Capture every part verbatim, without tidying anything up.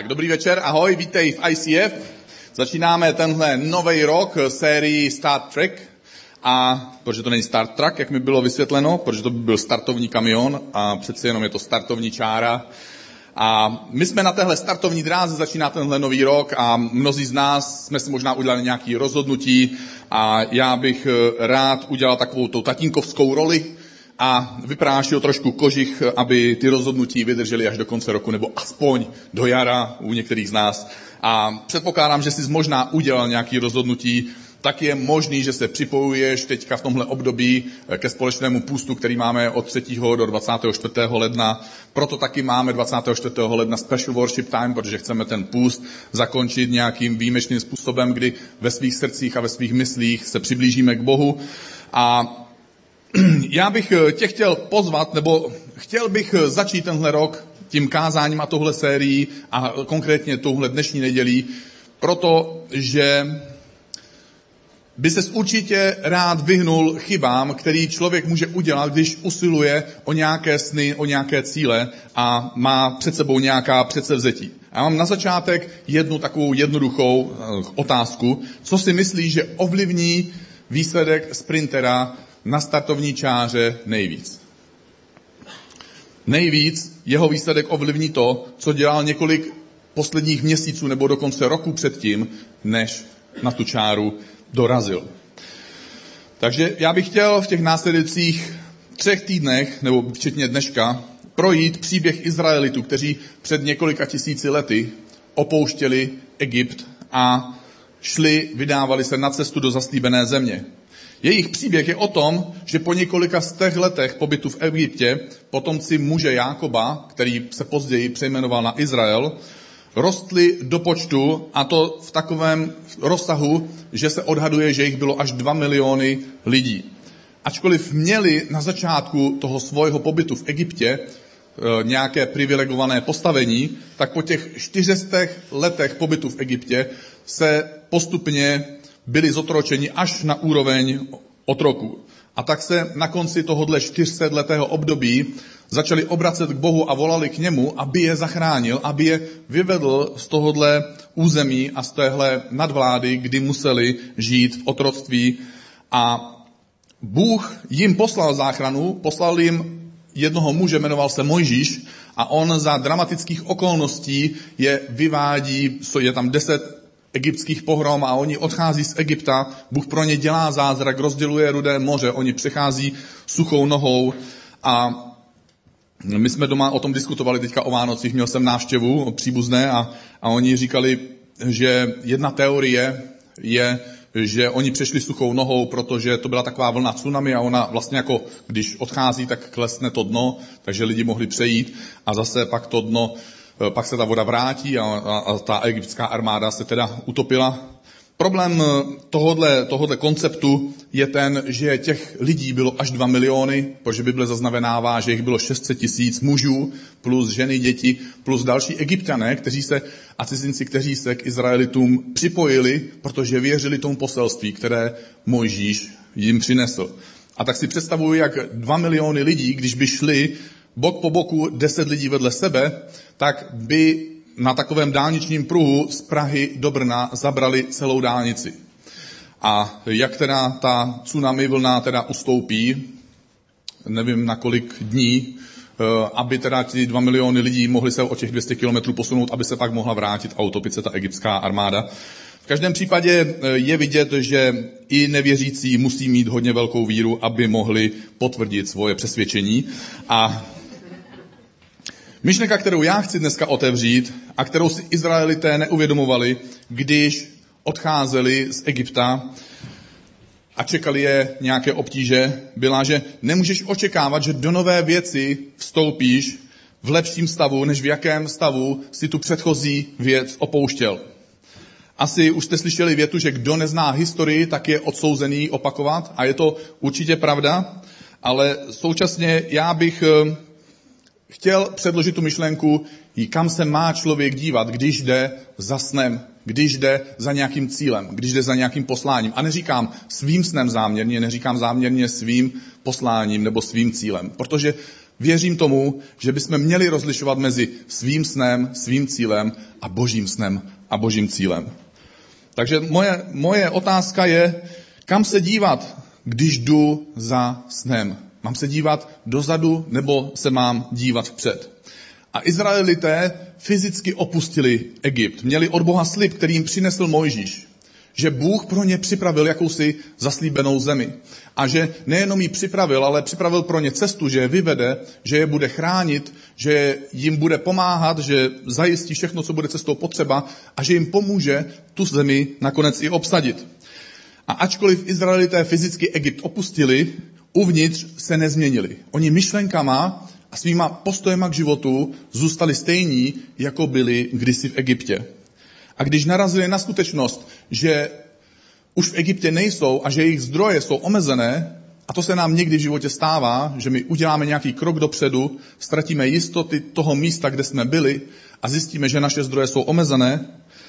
Tak, dobrý večer, ahoj, vítej v I C F. Začínáme tenhle nový rok sérii Star Trek. A protože to není Star Trek, jak mi bylo vysvětleno, protože to by byl startovní kamion a přeci jenom je to startovní čára. A my jsme na téhle startovní dráze, začíná tenhle nový rok a mnozí z nás jsme si možná udělali nějaké rozhodnutí a já bych rád udělal takovou tou tatínkovskou roli a vyprášil trošku kožich, aby ty rozhodnutí vydržely až do konce roku, nebo aspoň do jara u některých z nás. A předpokládám, že jsi možná udělal nějaké rozhodnutí, tak je možný, že se připojuješ teďka v tomhle období ke společnému půstu, který máme od třetího do dvacátého čtvrtého ledna. Proto taky máme dvacátého čtvrtého ledna special worship time, protože chceme ten půst zakončit nějakým výjimečným způsobem, kdy ve svých srdcích a ve svých myslích se přiblížíme k Bohu. A já bych tě chtěl pozvat, nebo chtěl bych začít tenhle rok tím kázáním a tohle sérií a konkrétně touhle dnešní nedělí, protože by ses určitě rád vyhnul chybám, který člověk může udělat, když usiluje o nějaké sny, o nějaké cíle a má před sebou nějaká předsevzetí. Já mám na začátek jednu takovou jednoduchou otázku. Co si myslí, že ovlivní výsledek sprintera na startovní čáře nejvíc? Nejvíc jeho výsledek ovlivní to, co dělal několik posledních měsíců nebo dokonce roku předtím, než na tu čáru dorazil. Takže já bych chtěl v těch následujících třech týdnech, nebo včetně dneška, projít příběh Izraelitů, kteří před několika tisíci lety opouštěli Egypt a šli, vydávali se na cestu do zaslíbené země. Jejich příběh je o tom, že po několika stech letech pobytu v Egyptě potomci muže Jákoba, který se později přejmenoval na Izrael, rostli do počtu, a to v takovém rozsahu, že se odhaduje, že jich bylo až dva miliony lidí. Ačkoliv měli na začátku toho svého pobytu v Egyptě nějaké privilegované postavení, tak po těch čtyřech stech letech pobytu v Egyptě se postupně byli zotročeni až na úroveň otroků. A tak se na konci tohohle čtyřsetletého období začali obracet k Bohu a volali k němu, aby je zachránil, aby je vyvedl z tohohle území a z téhle nadvlády, kdy museli žít v otroctví. A Bůh jim poslal záchranu, poslal jim jednoho muže, jmenoval se Mojžíš, a on za dramatických okolností je vyvádí, co je tam deset egyptských pohrom a oni odchází z Egypta, Bůh pro ně dělá zázrak, rozděluje Rudé moře, oni přechází suchou nohou a my jsme doma o tom diskutovali teďka o Vánocích, měl jsem návštěvu příbuzné a, a oni říkali, že jedna teorie je, že oni přešli suchou nohou, protože to byla taková vlna tsunami a ona vlastně jako, když odchází, tak klesne to dno, takže lidi mohli přejít a zase pak to dno pak se ta voda vrátí a, a, a ta egyptská armáda se teda utopila. Problém tohodle, tohodle konceptu je ten, že těch lidí bylo až dva miliony, protože Bible zaznamenává, že jich bylo šest set tisíc mužů, plus ženy, děti, plus další Egypťané, kteří se, a cizinci, kteří se k Izraelitům připojili, protože věřili tomu poselství, které Mojžíš jim přinesl. A tak si představuji, jak dva miliony lidí, když by šli bok po boku deset lidí vedle sebe, tak by na takovém dálničním pruhu z Prahy do Brna zabrali celou dálnici. A jak teda ta tsunami vlna teda ustoupí, nevím na kolik dní, aby teda ti dva miliony lidí mohli se o těch dvě stě kilometrů posunout, aby se pak mohla vrátit a utopit se ta egyptská armáda. V každém případě je vidět, že i nevěřící musí mít hodně velkou víru, aby mohli potvrdit svoje přesvědčení. A myšlenka, kterou já chci dneska otevřít a kterou si Izraelité neuvědomovali, když odcházeli z Egypta a čekali je nějaké obtíže, byla, že nemůžeš očekávat, že do nové věci vstoupíš v lepším stavu, než v jakém stavu si tu předchozí věc opouštěl. Asi už jste slyšeli větu, že kdo nezná historii, tak je odsouzený opakovat, a je to určitě pravda, ale současně já bych chtěl předložit tu myšlenku, kam se má člověk dívat, když jde za snem, když jde za nějakým cílem, když jde za nějakým posláním. A neříkám svým snem záměrně, neříkám záměrně svým posláním nebo svým cílem, protože Věřím tomu, že bychom měli rozlišovat mezi svým snem, svým cílem a božím snem a božím cílem. Takže moje, moje otázka je, kam se dívat, když jdu za snem? Mám se dívat dozadu, nebo se mám dívat vpřed? A Izraelité fyzicky opustili Egypt. Měli od Boha slib, který jim přinesl Mojžíš. Že Bůh pro ně připravil jakousi zaslíbenou zemi. A že nejenom ji připravil, ale připravil pro ně cestu, že je vyvede, že je bude chránit, že jim bude pomáhat, že zajistí všechno, co bude cestou potřeba a že jim pomůže tu zemi nakonec i obsadit. A ačkoliv Izraelité fyzicky Egypt opustili, uvnitř se nezměnili. Oni myšlenkama a svýma postojema k životu zůstali stejní, jako byli kdysi v Egyptě. A když narazili na skutečnost, že už v Egyptě nejsou a že jejich zdroje jsou omezené, a to se nám někdy v životě stává, že my uděláme nějaký krok dopředu, ztratíme jistoty toho místa, kde jsme byli a zjistíme, že naše zdroje jsou omezené,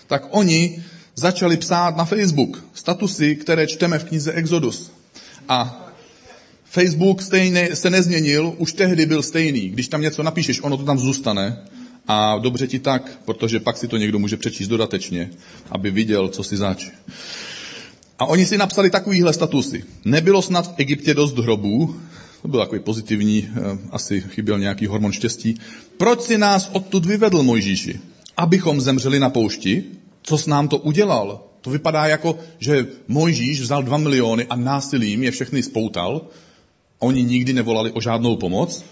tak oni začali psát na Facebook statusy, které čteme v knize Exodus. A Facebook stejně se nezměnil, už tehdy byl stejný. Když tam něco napíšeš, ono to tam zůstane. A dobře ti tak, protože pak si to někdo může přečíst dodatečně, aby viděl, co si zač. A oni si napsali takovýhle statusy. Nebylo snad v Egyptě dost hrobů, to byl takový pozitivní, asi chyběl nějaký hormon štěstí. Proč si nás odtud vyvedl, Mojžíši? Abychom zemřeli na poušti? Co s nám to udělal? To vypadá jako, že Mojžíš vzal dva miliony a násilím je všechny spoutal. Oni nikdy nevolali o žádnou pomoc.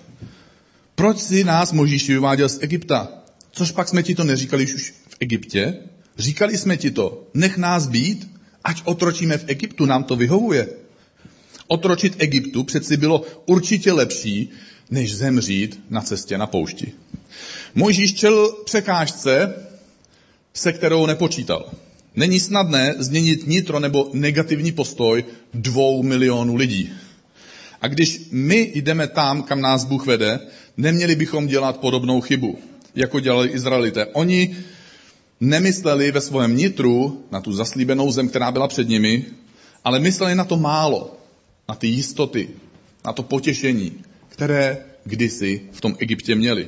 Proč si nás, Mojžíši, vyváděl z Egypta? Což pak jsme ti to neříkali už v Egyptě? Říkali jsme ti to, nech nás být, ať otročíme v Egyptu, nám to vyhovuje. Otročit Egyptu přeci bylo určitě lepší, než zemřít na cestě na poušti. Mojžíš čelil překážce, se kterou nepočítal. Není snadné změnit nitro nebo negativní postoj dvou milionů lidí. A když my jdeme tam, kam nás Bůh vede, neměli bychom dělat podobnou chybu, jako dělali Izraelité. Oni nemysleli ve svém nitru na tu zaslíbenou zem, která byla před nimi, ale mysleli na to málo, na ty jistoty, na to potěšení, které kdysi v tom Egyptě měli.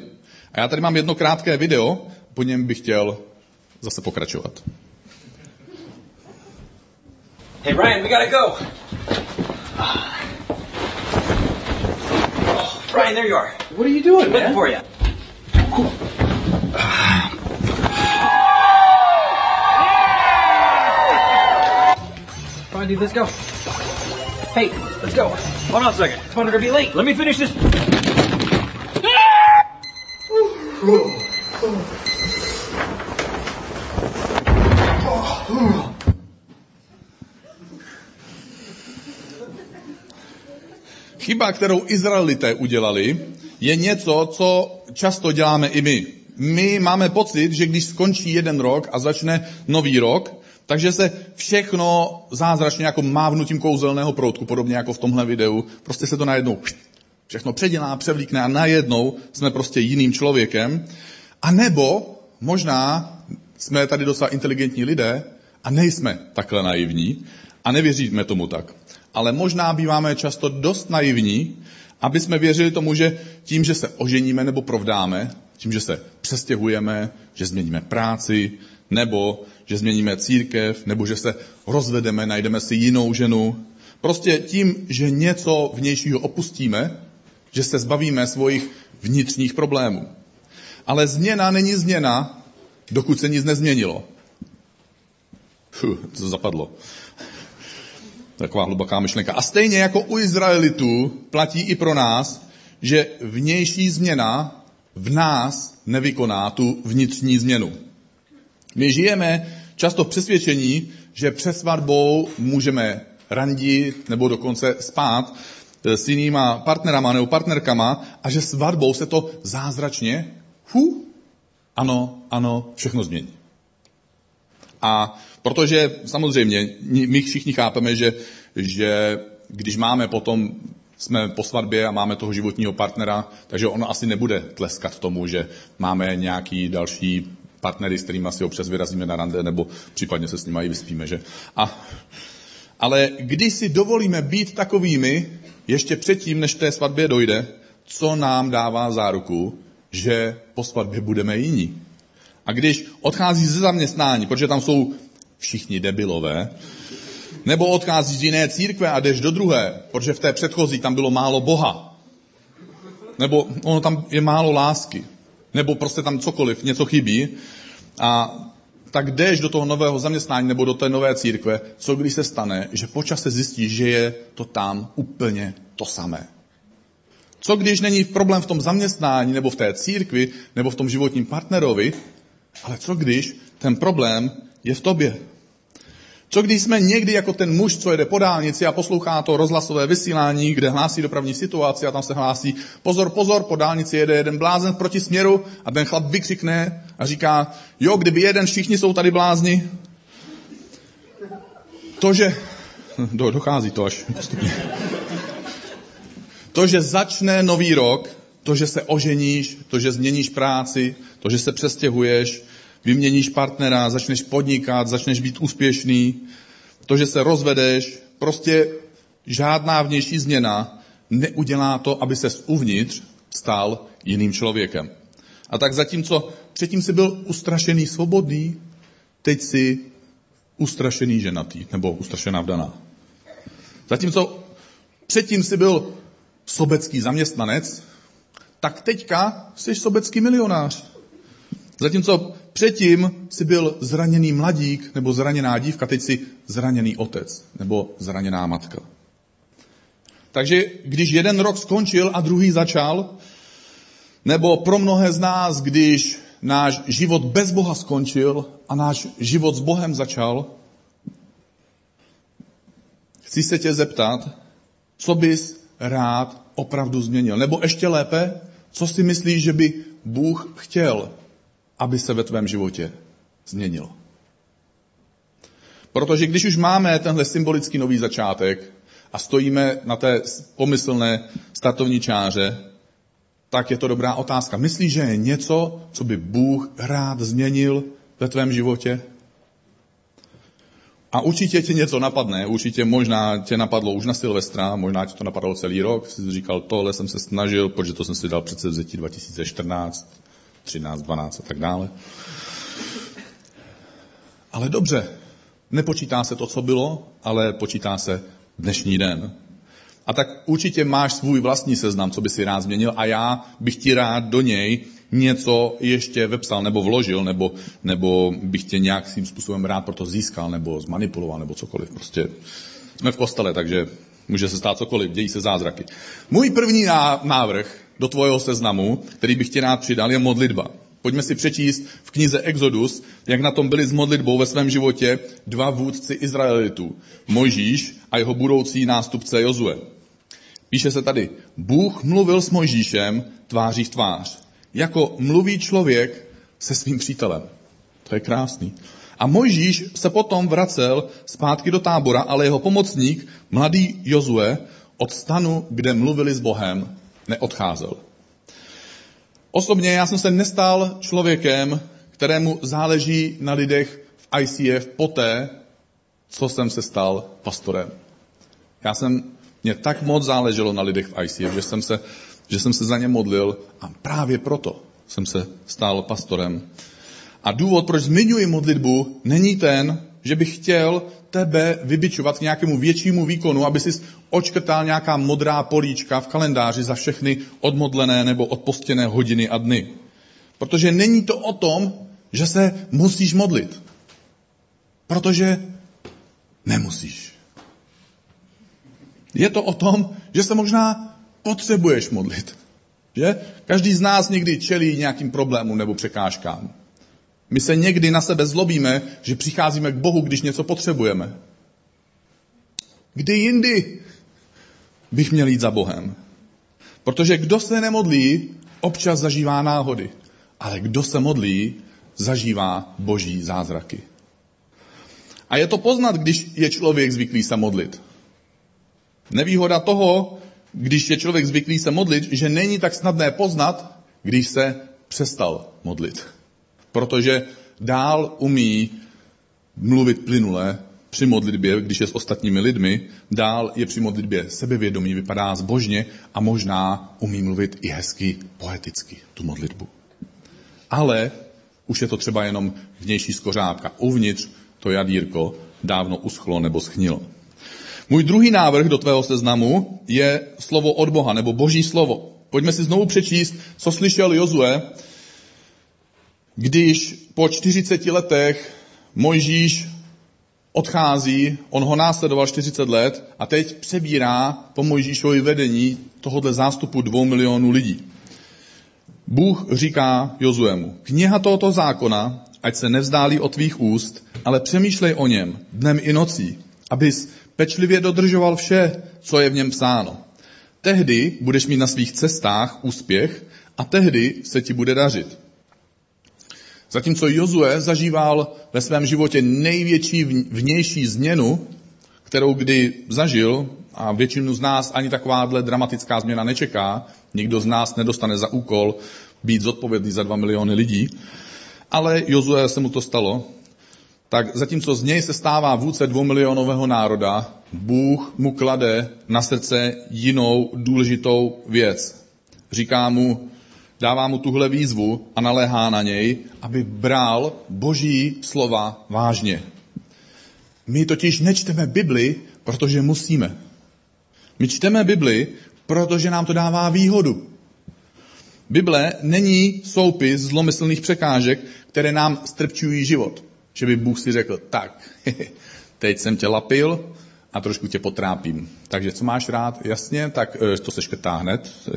A já tady mám jedno krátké video, po něm bych chtěl zase pokračovat. Hey Ryan, we gotta go. Oh, Ryan, there you are. What are you doing, I'm man? Looking for you. Cool. Come on, dude, let's go. Hey, let's go. Hold on a second. Come on, we're gonna be late. Let me finish this. Chyba, kterou Izraelité udělali, je něco, co často děláme i my. My máme pocit, že když skončí jeden rok a začne nový rok, takže se všechno zázračně jako mávnutím kouzelného proutku, podobně jako v tomhle videu, prostě se to najednou všechno předělá, převlíkne a najednou jsme prostě jiným člověkem. A nebo možná jsme tady docela inteligentní lidé a nejsme takhle naivní a nevěříme tomu tak. Ale možná býváme často dost naivní, aby jsme věřili tomu, že tím, že se oženíme nebo provdáme, tím, že se přestěhujeme, že změníme práci, nebo že změníme církev, nebo že se rozvedeme, najdeme si jinou ženu. Prostě tím, že něco vnějšího opustíme, že se zbavíme svojich vnitřních problémů. Ale změna není změna, dokud se nic nezměnilo. Fuh, to zapadlo. Taková hluboká myšlenka. A stejně jako u Izraelitů platí i pro nás, že vnější změna v nás nevykoná tu vnitřní změnu. My žijeme často v přesvědčení, že před svatbou můžeme randit nebo dokonce spát s jinýma partnerama nebo partnerkama a že svatbou se to zázračně, hu, ano, ano, všechno změní. A protože samozřejmě my všichni chápeme, že, že když máme potom, jsme po svatbě a máme toho životního partnera, takže ono asi nebude tleskat tomu, že máme nějaký další partnery, s kterými si občas vyrazíme na rande, nebo případně se s nimi i vyspíme. Že? A, ale když si dovolíme být takovými ještě předtím, než té svatbě dojde, co nám dává záruku, že po svatbě budeme jiní. A když odchází ze zaměstnání, protože tam jsou všichni debilové, nebo odchází z jiné církve a jdeš do druhé, protože v té předchozí tam bylo málo Boha, nebo ono tam je málo lásky, nebo prostě tam cokoliv, něco chybí, a tak jdeš do toho nového zaměstnání nebo do té nové církve, co když se stane, že po čase zjistíš, že je to tam úplně to samé. Co když není problém v tom zaměstnání, nebo v té církvi, nebo v tom životním partnerovi, ale co když ten problém je v tobě? Co když jsme někdy jako ten muž, co jede po dálnici a poslouchá to rozhlasové vysílání, kde hlásí dopravní situaci a tam se hlásí pozor, pozor, po dálnici jede jeden blázen v protisměru a ten chlap vykřikne a říká, jo, kdyby jeden, všichni jsou tady blázni. To, že... Do, dochází to až postupně. To, že začne nový rok, to, že se oženíš, to, že změníš práci, to, že se přestěhuješ, vyměníš partnera, začneš podnikat, začneš být úspěšný, to, že se rozvedeš, prostě žádná vnější změna neudělá to, aby ses uvnitř stal jiným člověkem. A tak zatímco předtím jsi byl ustrašený svobodný, teď jsi ustrašený ženatý, nebo ustrašená vdaná. Zatímco předtím jsi byl sobecký zaměstnanec, tak teďka jsi sobecký milionář. Zatímco předtím jsi byl zraněný mladík nebo zraněná dívka, teď jsi zraněný otec nebo zraněná matka. Takže když jeden rok skončil a druhý začal, nebo pro mnohé z nás, když náš život bez Boha skončil a náš život s Bohem začal, chci se tě zeptat, co bys rád opravdu změnil. Nebo ještě lépe, co si myslíš, že by Bůh chtěl, aby se ve tvém životě změnilo. Protože když už máme tenhle symbolický nový začátek a stojíme na té pomyslné startovní čáře, tak je to dobrá otázka. Myslíš, že je něco, co by Bůh rád změnil ve tvém životě? A určitě tě něco napadne, určitě možná tě napadlo už na Silvestra, možná tě to napadlo celý rok, jsi říkal, tohle jsem se snažil, protože to jsem si dal předsevzetí dva tisíce čtrnáct, třináct, dvanáct a tak dále. Ale dobře, nepočítá se to, co bylo, ale počítá se dnešní den. A tak určitě máš svůj vlastní seznam, co by si rád změnil, a já bych ti rád do něj něco ještě vepsal nebo vložil, nebo, nebo bych tě nějak svým způsobem rád proto získal, nebo zmanipuloval, nebo cokoliv. Prostě jsme v kostele, takže může se stát cokoliv, dějí se zázraky. Můj první návrh do tvojho seznamu, který bych ti rád přidal, je modlitba. Pojďme si přečíst v knize Exodus, jak na tom byli s modlitbou ve svém životě dva vůdci Izraelitů, Mojžíš a jeho budoucí nástupce Jozue. Píše se tady, Bůh mluvil s Mojžíšem tváří v tvář, jako mluví člověk se svým přítelem. To je krásný. A Mojžíš se potom vracel zpátky do tábora, ale jeho pomocník, mladý Jozue, od stanu, kde mluvili s Bohem, neodcházel. Osobně já jsem se nestal člověkem, kterému záleží na lidech v I C F poté, co jsem se stal pastorem. Já jsem, mě tak moc záleželo na lidech v I C F, že jsem se, že jsem se za ně modlil a právě proto jsem se stal pastorem. A důvod, proč zmiňuji modlitbu, není ten, že bych chtěl tebe vybičovat k nějakému většímu výkonu, aby si očkrtal nějaká modrá políčka v kalendáři za všechny odmodlené nebo odpostěné hodiny a dny. Protože není to o tom, že se musíš modlit. Protože nemusíš. Je to o tom, že se možná potřebuješ modlit. Že? Každý z nás někdy čelí nějakým problémům nebo překážkám. My se někdy na sebe zlobíme, že přicházíme k Bohu, když něco potřebujeme. Kdy jindy bych měl jít za Bohem? Protože kdo se nemodlí, občas zažívá náhody. Ale kdo se modlí, zažívá boží zázraky. A je to poznat, když je člověk zvyklý se modlit. Nevýhoda toho, když je člověk zvyklý se modlit, že není tak snadné poznat, když se přestal modlit. Protože dál umí mluvit plynule při modlitbě, když je s ostatními lidmi, dál je při modlitbě sebevědomý, vypadá zbožně a možná umí mluvit i hezky, poeticky, tu modlitbu. Ale už je to třeba jenom vnější skořápka. Uvnitř to jadírko dávno uschlo nebo schnilo. Můj druhý návrh do tvého seznamu je slovo od Boha, nebo boží slovo. Pojďme si znovu přečíst, co slyšel Jozue, když po čtyřiceti letech Mojžíš odchází, on ho následoval čtyřicet let a teď přebírá po Mojžíšovi vedení tohohle zástupu dvou milionů lidí. Bůh říká Jozuemu, kniha tohoto zákona, ať se nevzdálí od tvých úst, ale přemýšlej o něm dnem i nocí, abys pečlivě dodržoval vše, co je v něm psáno. Tehdy budeš mít na svých cestách úspěch a tehdy se ti bude dařit. Zatímco Jozue zažíval ve svém životě největší vnější změnu, kterou kdy zažil, a většinu z nás ani takováhle dramatická změna nečeká, nikdo z nás nedostane za úkol být zodpovědný za dva miliony lidí, ale Jozue se mu to stalo, tak zatímco z něj se stává vůdce dvoumilionového národa, Bůh mu klade na srdce jinou důležitou věc. Říká mu, dává mu tuhle výzvu a naléhá na něj, aby bral boží slova vážně. My totiž nečteme Bibli, protože musíme. My čteme Bibli, protože nám to dává výhodu. Bible není soupis zlomyslných překážek, které nám strpčují život. Že by Bůh si řekl, tak, teď jsem tě lapil a trošku tě potrápím. Takže co máš rád? Jasně, tak to se škrtá hned.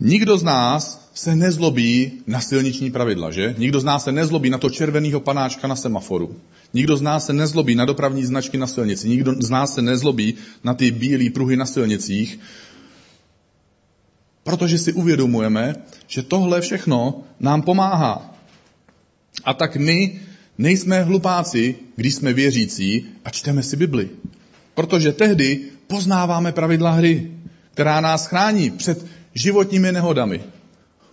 Nikdo z nás se nezlobí na silniční pravidla, že? Nikdo z nás se nezlobí na to červenýho panáčka na semaforu. Nikdo z nás se nezlobí na dopravní značky na silnici. Nikdo z nás se nezlobí na ty bílé pruhy na silnicích. Protože si uvědomujeme, že tohle všechno nám pomáhá. A tak my nejsme hlupáci, když jsme věřící a čteme si Bibli. Protože tehdy poznáváme pravidla hry, která nás chrání před životními nehodami.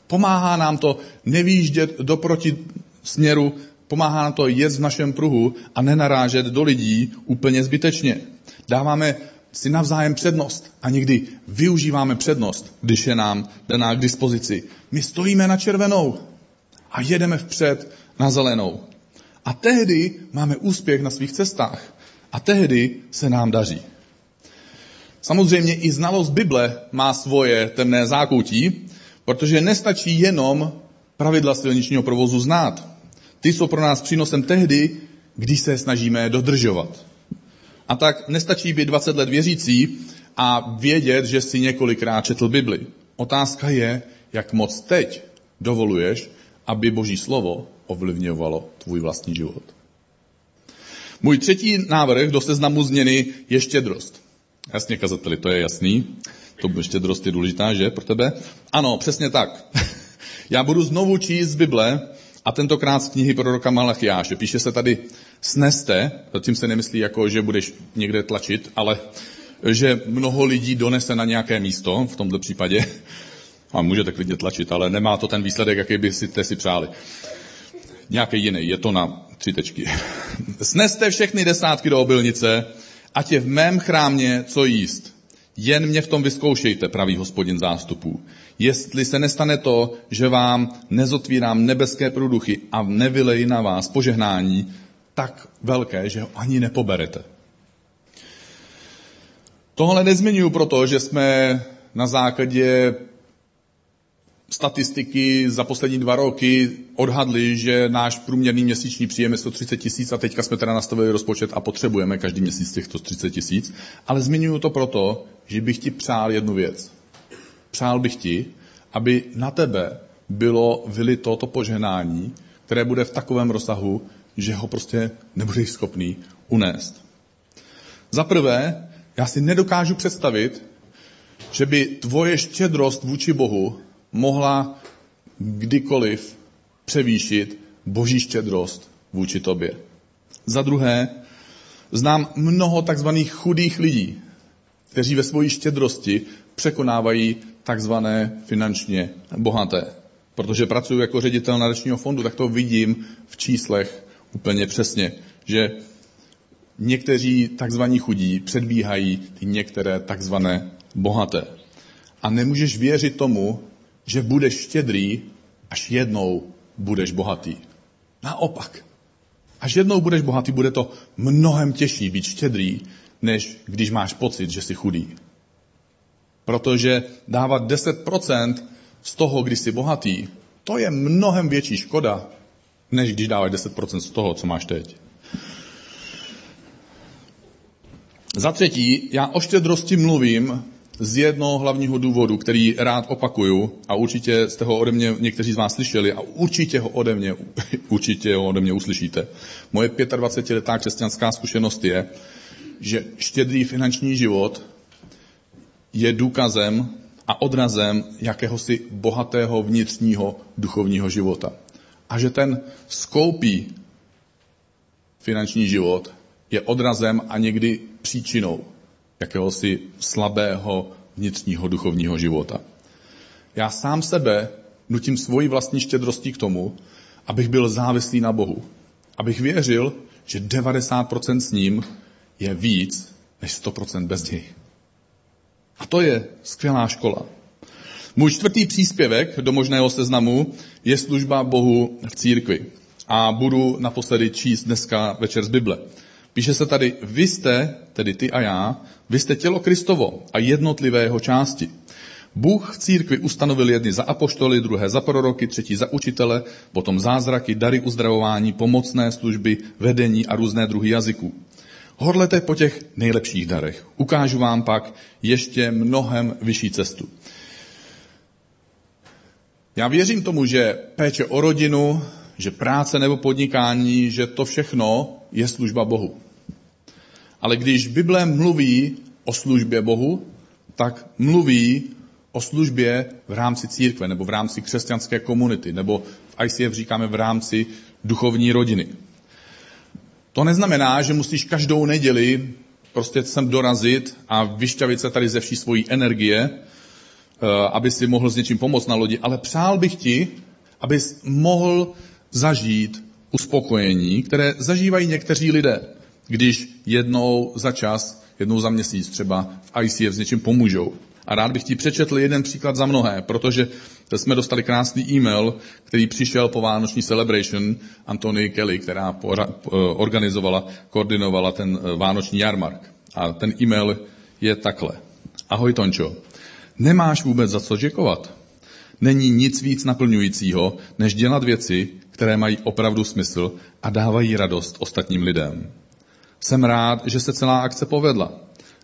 Pomáhá nám to nevýjíždět do protisměru, pomáhá nám to jet v našem pruhu a nenarážet do lidí úplně zbytečně. Dáváme si navzájem přednost a někdy využíváme přednost, když je nám daná k dispozici. My stojíme na červenou a jedeme vpřed na zelenou. A tehdy máme úspěch na svých cestách. A tehdy se nám daří. Samozřejmě i znalost Bible má svoje temné zákoutí, protože nestačí jenom pravidla silničního provozu znát. Ty jsou pro nás přínosem tehdy, když se snažíme dodržovat. A tak nestačí být dvacet let věřící a vědět, že si několikrát četl Bibli. Otázka je, jak moc teď dovoluješ, aby Boží slovo ovlivňovalo tvůj vlastní život. Můj třetí návrh do seznamu změny je štědrost. Jasně, kazateli, to je jasný. To štědrost je důležitá, že, pro tebe? Ano, přesně tak. Já budu znovu číst z Bible a tentokrát z knihy proroka Malachiáše. Píše se tady, sneste, zatím se nemyslí jako, že budeš někde tlačit, ale že mnoho lidí donese na nějaké místo, v tomto případě. A můžete klidně tlačit, ale nemá to ten výsledek, jaký byste si přáli. Nějaký jiný, je to na tři tečky. Sneste všechny desátky do obilnice, ať je v mém chrámě co jíst. Jen mě v tom vyzkoušejte, pravý Hospodin zástupů. Jestli se nestane to, že vám nezotvírám nebeské průduchy a nevyleji na vás požehnání tak velké, že ho ani nepoberete. Tohle nezmiňuji proto, že jsme na základě statistiky za poslední dva roky odhadly, že náš průměrný měsíční příjem je sto třicet tisíc a teďka jsme teda nastavili rozpočet a potřebujeme každý měsíc těch sto třicet tisíc. Ale zmiňuji to proto, že bych ti přál jednu věc. Přál bych ti, aby na tebe bylo vylito to požehnání, které bude v takovém rozsahu, že ho prostě nebudeš schopný unést. Za prvé, já si nedokážu představit, že by tvoje štědrost vůči Bohu mohla kdykoliv převýšit boží štědrost vůči tobě. Za druhé, znám mnoho takzvaných chudých lidí, kteří ve své štědrosti překonávají takzvané finančně bohaté. Protože pracuji jako ředitel nadačního fondu, tak to vidím v číslech úplně přesně, že někteří takzvaní chudí předbíhají ty některé takzvané bohaté. A nemůžeš věřit tomu, že budeš štědrý, až jednou budeš bohatý. Naopak. Až jednou budeš bohatý, bude to mnohem těžší být štědrý, než když máš pocit, že jsi chudý. Protože dávat deset procent z toho, když jsi bohatý, to je mnohem větší škoda, než když dáváš deset procent z toho, co máš teď. Za třetí, já o štědrosti mluvím z jednoho hlavního důvodu, který rád opakuju, a určitě jste ho ode mě někteří z vás slyšeli a určitě ho ode mě, určitě ho ode mě uslyšíte. Moje dvacetipětiletá křesťanská zkušenost je, že štědrý finanční život je důkazem a odrazem jakéhosi bohatého vnitřního duchovního života. A že ten skoupý finanční život je odrazem a někdy příčinou jakéhosi slabého vnitřního duchovního života. Já sám sebe nutím svojí vlastní štědrostí k tomu, abych byl závislý na Bohu. Abych věřil, že devadesát procent s ním je víc než sto procent bez něj. A to je skvělá škola. Můj čtvrtý příspěvek do možného seznamu je služba Bohu v církvi. A budu naposledy číst dneska večer z Bible. Píše se tady, vy jste, tedy ty a já, vy jste tělo Kristovo a jednotlivé jeho části. Bůh v církvi ustanovil jedny za apoštoly, druhé za proroky, třetí za učitele, potom zázraky, dary uzdravování, pomocné služby, vedení a různé druhy jazyků. Horlete po těch nejlepších darech. Ukážu vám pak ještě mnohem vyšší cestu. Já věřím tomu, že péče o rodinu, že práce nebo podnikání, že to všechno je služba Bohu. Ale když Bible mluví o službě Bohu, tak mluví o službě v rámci církve nebo v rámci křesťanské komunity, nebo v I C F říkáme v rámci duchovní rodiny. To neznamená, že musíš každou neděli prostě sem dorazit a vyšťavit se tady ze vší svojí energie, aby si mohl s něčím pomoct na lodi, ale přál bych ti, abys mohl zažít uspokojení, které zažívají někteří lidé, když jednou za čas, jednou za měsíc třeba v I C F s něčím pomůžou. A rád bych ti přečetl jeden příklad za mnohé, protože jsme dostali krásný e-mail, který přišel po vánoční celebration Antonie Kelly, která organizovala, koordinovala ten vánoční jarmark. A ten e-mail je takhle. Ahoj Tončo, nemáš vůbec za co děkovat. Není nic víc naplňujícího, než dělat věci, které mají opravdu smysl a dávají radost ostatním lidem. Jsem rád, že se celá akce povedla.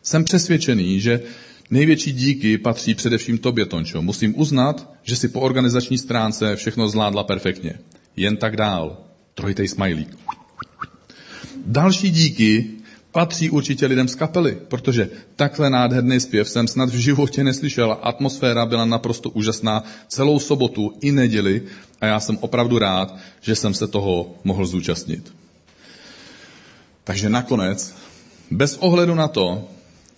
Jsem přesvědčený, že největší díky patří především tobě, Tončo. Musím uznat, že si po organizační stránce všechno zvládla perfektně. Jen tak dál. Trojitej smajlík. Další díky patří určitě lidem z kapely, protože takhle nádherný zpěv jsem snad v životě neslyšel. Atmosféra byla naprosto úžasná celou sobotu i neděli a já jsem opravdu rád, že jsem se toho mohl zúčastnit. Takže nakonec, bez ohledu na to,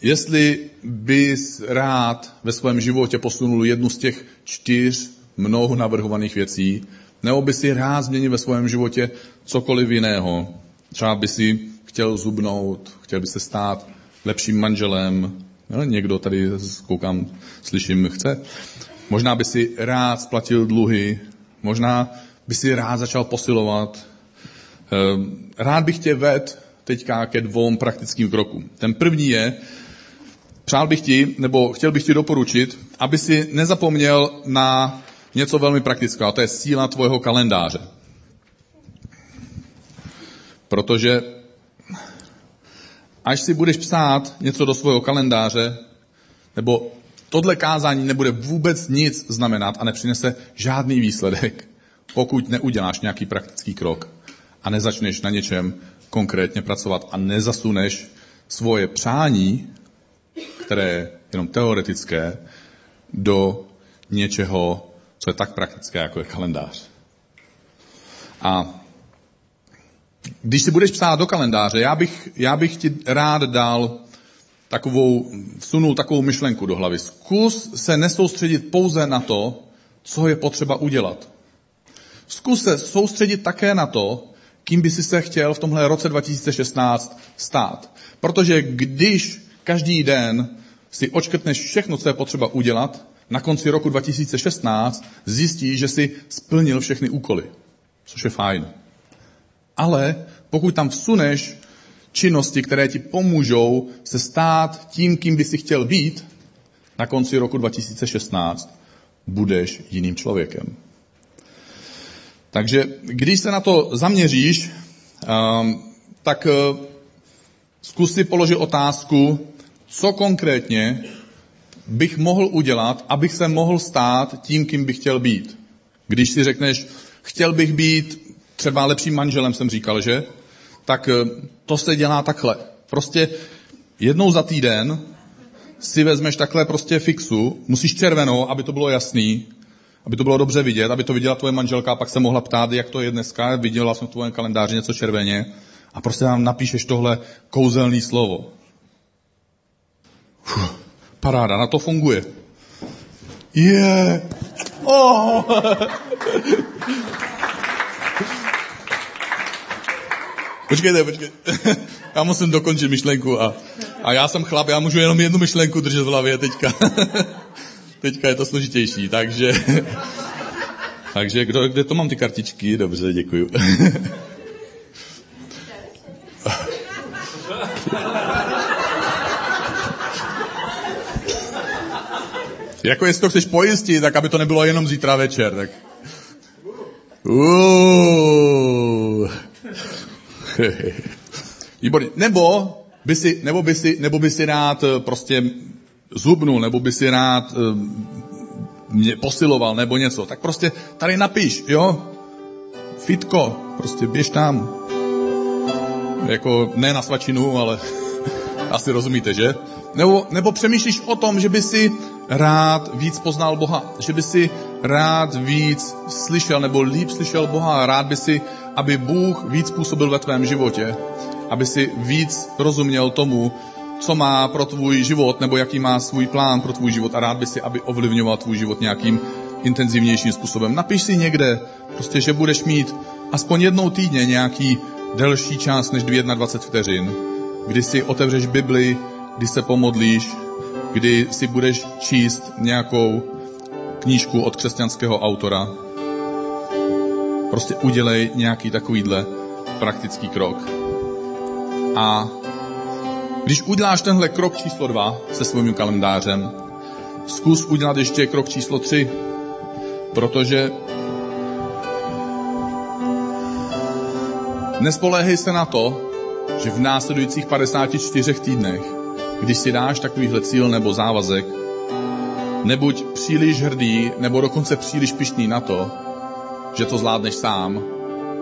jestli bys rád ve svém životě posunul jednu z těch čtyř mnou navrhovaných věcí, nebo by si rád změnil ve svém životě cokoliv jiného, třeba by si chtěl zubnout, chtěl by se stát lepším manželem. Někdo tady, koukám, slyším, chce. Možná by si rád splatil dluhy, možná by si rád začal posilovat. Rád bych tě vedl teďka ke dvou praktickým krokům. Ten první je, přál bych ti, nebo chtěl bych ti doporučit, aby si nezapomněl na něco velmi praktického, a to je síla tvojho kalendáře. Protože až si budeš psát něco do svého kalendáře, nebo tohle kázání nebude vůbec nic znamenat a nepřinese žádný výsledek, pokud neuděláš nějaký praktický krok a nezačneš na něčem konkrétně pracovat a nezasuneš svoje přání, které je jenom teoretické, do něčeho, co je tak praktické, jako je kalendář. A když si budeš psát do kalendáře, já bych, já bych ti rád dal takovou, vsunul takovou myšlenku do hlavy. Zkus se nesoustředit pouze na to, co je potřeba udělat. Zkus se soustředit také na to, kým by si se chtěl v tomhle roce dva tisíce šestnáct stát. Protože když každý den si odškrtneš všechno, co je potřeba udělat, na konci roku dva tisíce šestnáct zjistíš, že si splnil všechny úkoly, což je fajn. Ale pokud tam vsuneš činnosti, které ti pomůžou se stát tím, kým by si chtěl být, na konci roku dva tisíce šestnáct budeš jiným člověkem. Takže když se na to zaměříš, tak zkus si položit otázku, co konkrétně bych mohl udělat, abych se mohl stát tím, kým bych chtěl být. Když si řekneš, chtěl bych být třeba lepším manželem, jsem říkal, že? Tak to se dělá takhle. Prostě jednou za týden si vezmeš takhle prostě fixu, musíš červenou, aby to bylo jasný, aby to bylo dobře vidět, aby to viděla tvoje manželka, pak se mohla ptát, jak to je dneska, viděla jsem v tvém kalendáři něco červeně a prostě tam napíšeš tohle kouzelné slovo. Uf, paráda, na to funguje. Je! Yeah. Oh. Počkejte, počkejte. Já musím dokončit myšlenku a, a já jsem chlap, já můžu jenom jednu myšlenku držet v hlavě teďka. Teďka je to složitější, takže... Takže, kdo, kde to mám ty kartičky? Dobře, děkuju. Jako jestli to chceš pojistit, tak aby to nebylo jenom zítra večer, tak... Uuuu... Výborně. Nebo by si, nebo by si, nebo by si rád prostě zhubnul, nebo by si rád mě posiloval, nebo něco. Tak prostě tady napiš, jo? Fitko, prostě běž tam. Jako ne na svačinu, ale asi rozumíte, že? Nebo, nebo přemýšlíš o tom, že by si rád víc poznal Boha, že by si rád víc slyšel nebo líp slyšel Boha, rád by si, aby Bůh víc působil ve tvém životě, aby si víc rozuměl tomu, co má pro tvůj život nebo jaký má svůj plán pro tvůj život a rád by si, aby ovlivňoval tvůj život nějakým intenzivnějším způsobem. Napiš si někde, prostě, že budeš mít aspoň jednou týdně nějaký delší čas než dvacet jedna vteřin, kdy si otevřeš Bibli, kdy se pomodlíš, kdy si budeš číst nějakou knížku od křesťanského autora. Prostě udělej nějaký takovýhle praktický krok. A když uděláš tenhle krok číslo dva se svým kalendářem, zkus udělat ještě krok číslo tři, protože nespoléhej se na to, že v následujících padesáti čtyřech týdnech, když si dáš takovýhle cíl nebo závazek, nebuď příliš hrdý nebo dokonce příliš pyšný na to, že to zvládneš sám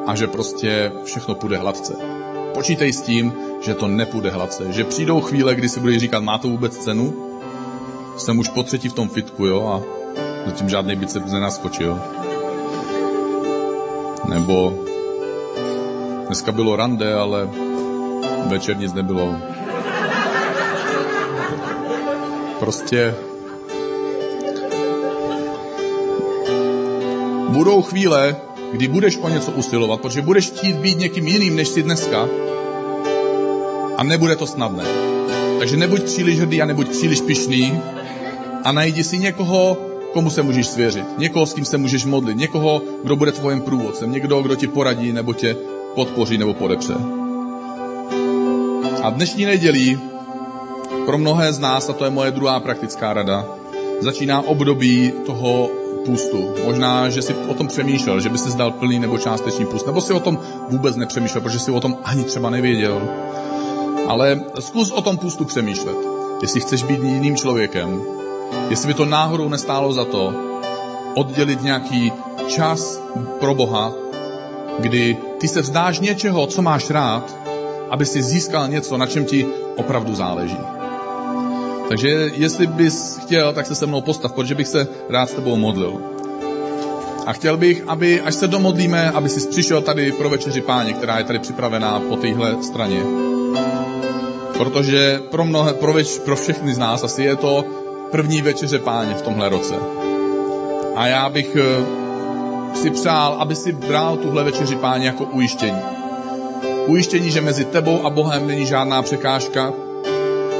a že prostě všechno půjde hladce. Počítej s tím, že to nepůjde hladce, že přijdou chvíle, kdy si budeš říkat, má to vůbec cenu? Jsem už po třetí v tom fitku, jo, a zatím žádný biceps nenaskočil. Nebo dneska bylo rande, ale večer nic nebylo. Prostě budou chvíle, kdy budeš o něco usilovat, protože budeš chtít být někým jiným, než jsi dneska a nebude to snadné. Takže nebuď příliš hrdý a nebuď příliš pyšný a najdi si někoho, komu se můžeš svěřit, někoho, s kým se můžeš modlit, někoho, kdo bude tvojím průvodcem, někdo, kdo ti poradí nebo tě podpoří nebo podepře. A dnešní nedělí pro mnohé z nás, a to je moje druhá praktická rada, začíná období toho půstu. Možná, že jsi o tom přemýšlel, že by jsi dal plný nebo částečný půst, nebo si o tom vůbec nepřemýšlel, protože jsi o tom ani třeba nevěděl. Ale zkus o tom půstu přemýšlet. Jestli chceš být jiným člověkem, jestli by to náhodou nestálo za to oddělit nějaký čas pro Boha, kdy ty se vzdáš něčeho, co máš rád, aby si získal něco, na čem ti opravdu záleží. Takže jestli bys chtěl, tak se se mnou postav, protože bych se rád s tebou modlil. A chtěl bych, aby, až se domodlíme, aby jsi přišel tady pro večeři Páně, která je tady připravená po téhle straně. Protože pro mnohé, pro, več, pro všechny z nás asi je to první večeře Páně v tomhle roce. A já bych si přál, aby si bral tuhle večeři Páně jako ujištění. ujištění, že mezi tebou a Bohem není žádná překážka,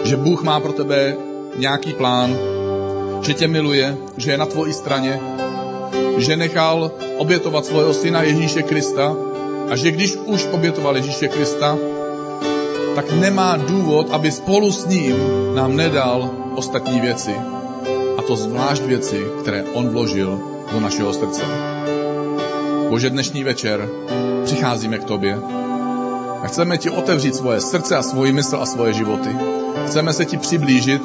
že Bůh má pro tebe nějaký plán, že tě miluje, že je na tvojí straně, že nechal obětovat svého syna Ježíše Krista a že když už obětoval Ježíše Krista, tak nemá důvod, aby spolu s ním nám nedal ostatní věci. A to zvlášť věci, které on vložil do našeho srdce. Bože, dnešní večer přicházíme k tobě a chceme ti otevřít svoje srdce a svoji mysl a svoje životy. Chceme se ti přiblížit.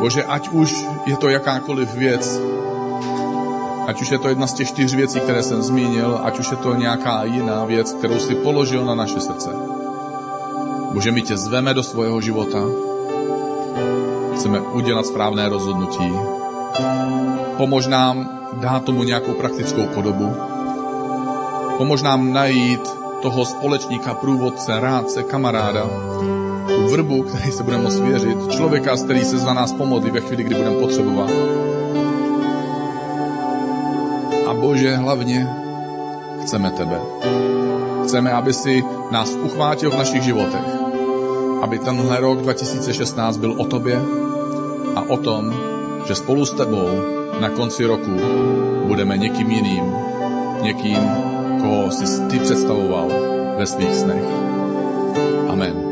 Bože, ať už je to jakákoliv věc, ať už je to jedna z těch čtyř věcí, které jsem zmínil, ať už je to nějaká jiná věc, kterou jsi položil na naše srdce. Bože, my tě zveme do svého života. Chceme udělat správné rozhodnutí. Pomož nám dát tomu nějakou praktickou podobu. Pomož nám najít toho společníka, průvodce, rádce, kamaráda, tu vrbu, který se budeme moct věřit, člověka, z který se za nás pomodlí ve chvíli, kdy budeme potřebovat. A Bože, hlavně chceme tebe. Chceme, aby si nás uchvátil v našich životech. Aby tenhle rok dva tisíce šestnáct byl o tobě a o tom, že spolu s tebou na konci roku budeme někým jiným, někým, koho jsi ty představoval ve svých snech. Amen.